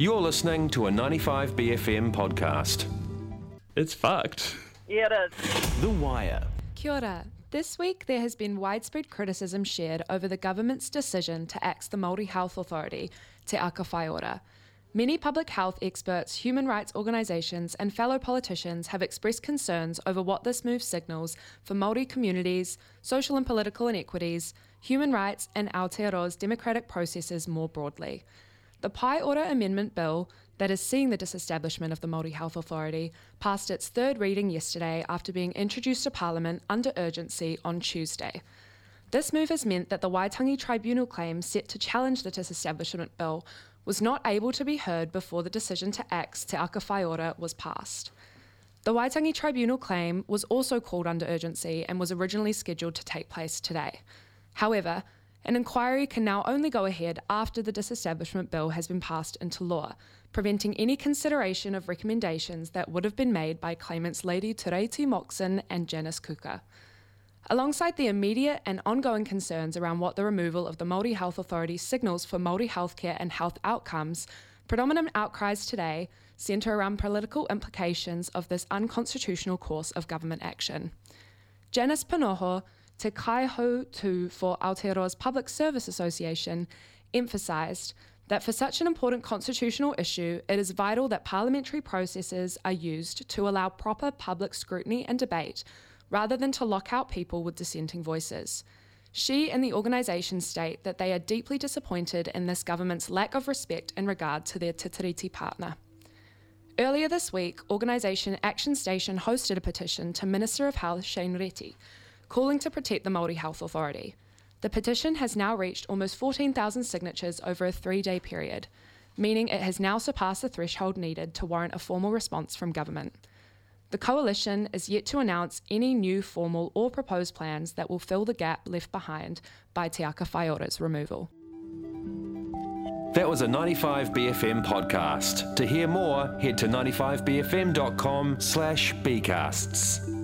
You're listening to a 95BFM podcast. It's fucked. Yeah, it is. The Wire. Kia ora. This week there has been widespread criticism shared over the government's decision to axe the Māori Health Authority, Te Aka Whai Ora. Many public health experts, human rights organisations and fellow politicians have expressed concerns over what this move signals for Māori communities, social and political inequities, human rights and Aotearoa's democratic processes more broadly. The Pae Ora Amendment Bill, that is seeing the disestablishment of the Māori Health Authority, passed its third reading yesterday after being introduced to Parliament under urgency on Tuesday. This move has meant that the Waitangi Tribunal claim set to challenge the disestablishment bill was not able to be heard before the decision to axe Te Aka Whai Ora was passed. The Waitangi Tribunal claim was also called under urgency and was originally scheduled to take place today. However, an inquiry can now only go ahead after the disestablishment bill has been passed into law, preventing any consideration of recommendations that would have been made by claimants Lady Tureiti Moxon and Janice Kuka. Alongside the immediate and ongoing concerns around what the removal of the Māori Health Authority signals for Māori healthcare and health outcomes, predominant outcries today centre around political implications of this unconstitutional course of government action. Janice Panoho, Te Kaihautū for Aotearoa's Public Service Association, emphasised that for such an important constitutional issue, it is vital that parliamentary processes are used to allow proper public scrutiny and debate, rather than to lock out people with dissenting voices. She and the organisation state that they are deeply disappointed in this government's lack of respect in regard to their Te Tiriti partner. Earlier this week, organisation Action Station hosted a petition to Minister of Health Shane Reti, calling to protect the Māori Health Authority. The petition has now reached almost 14,000 signatures over a 3-day period, meaning it has now surpassed the threshold needed to warrant a formal response from government. The coalition is yet to announce any new formal or proposed plans that will fill the gap left behind by Te Aka Whai Ora's removal. That was a 95BFM podcast. To hear more, head to 95bfm.com/bcasts.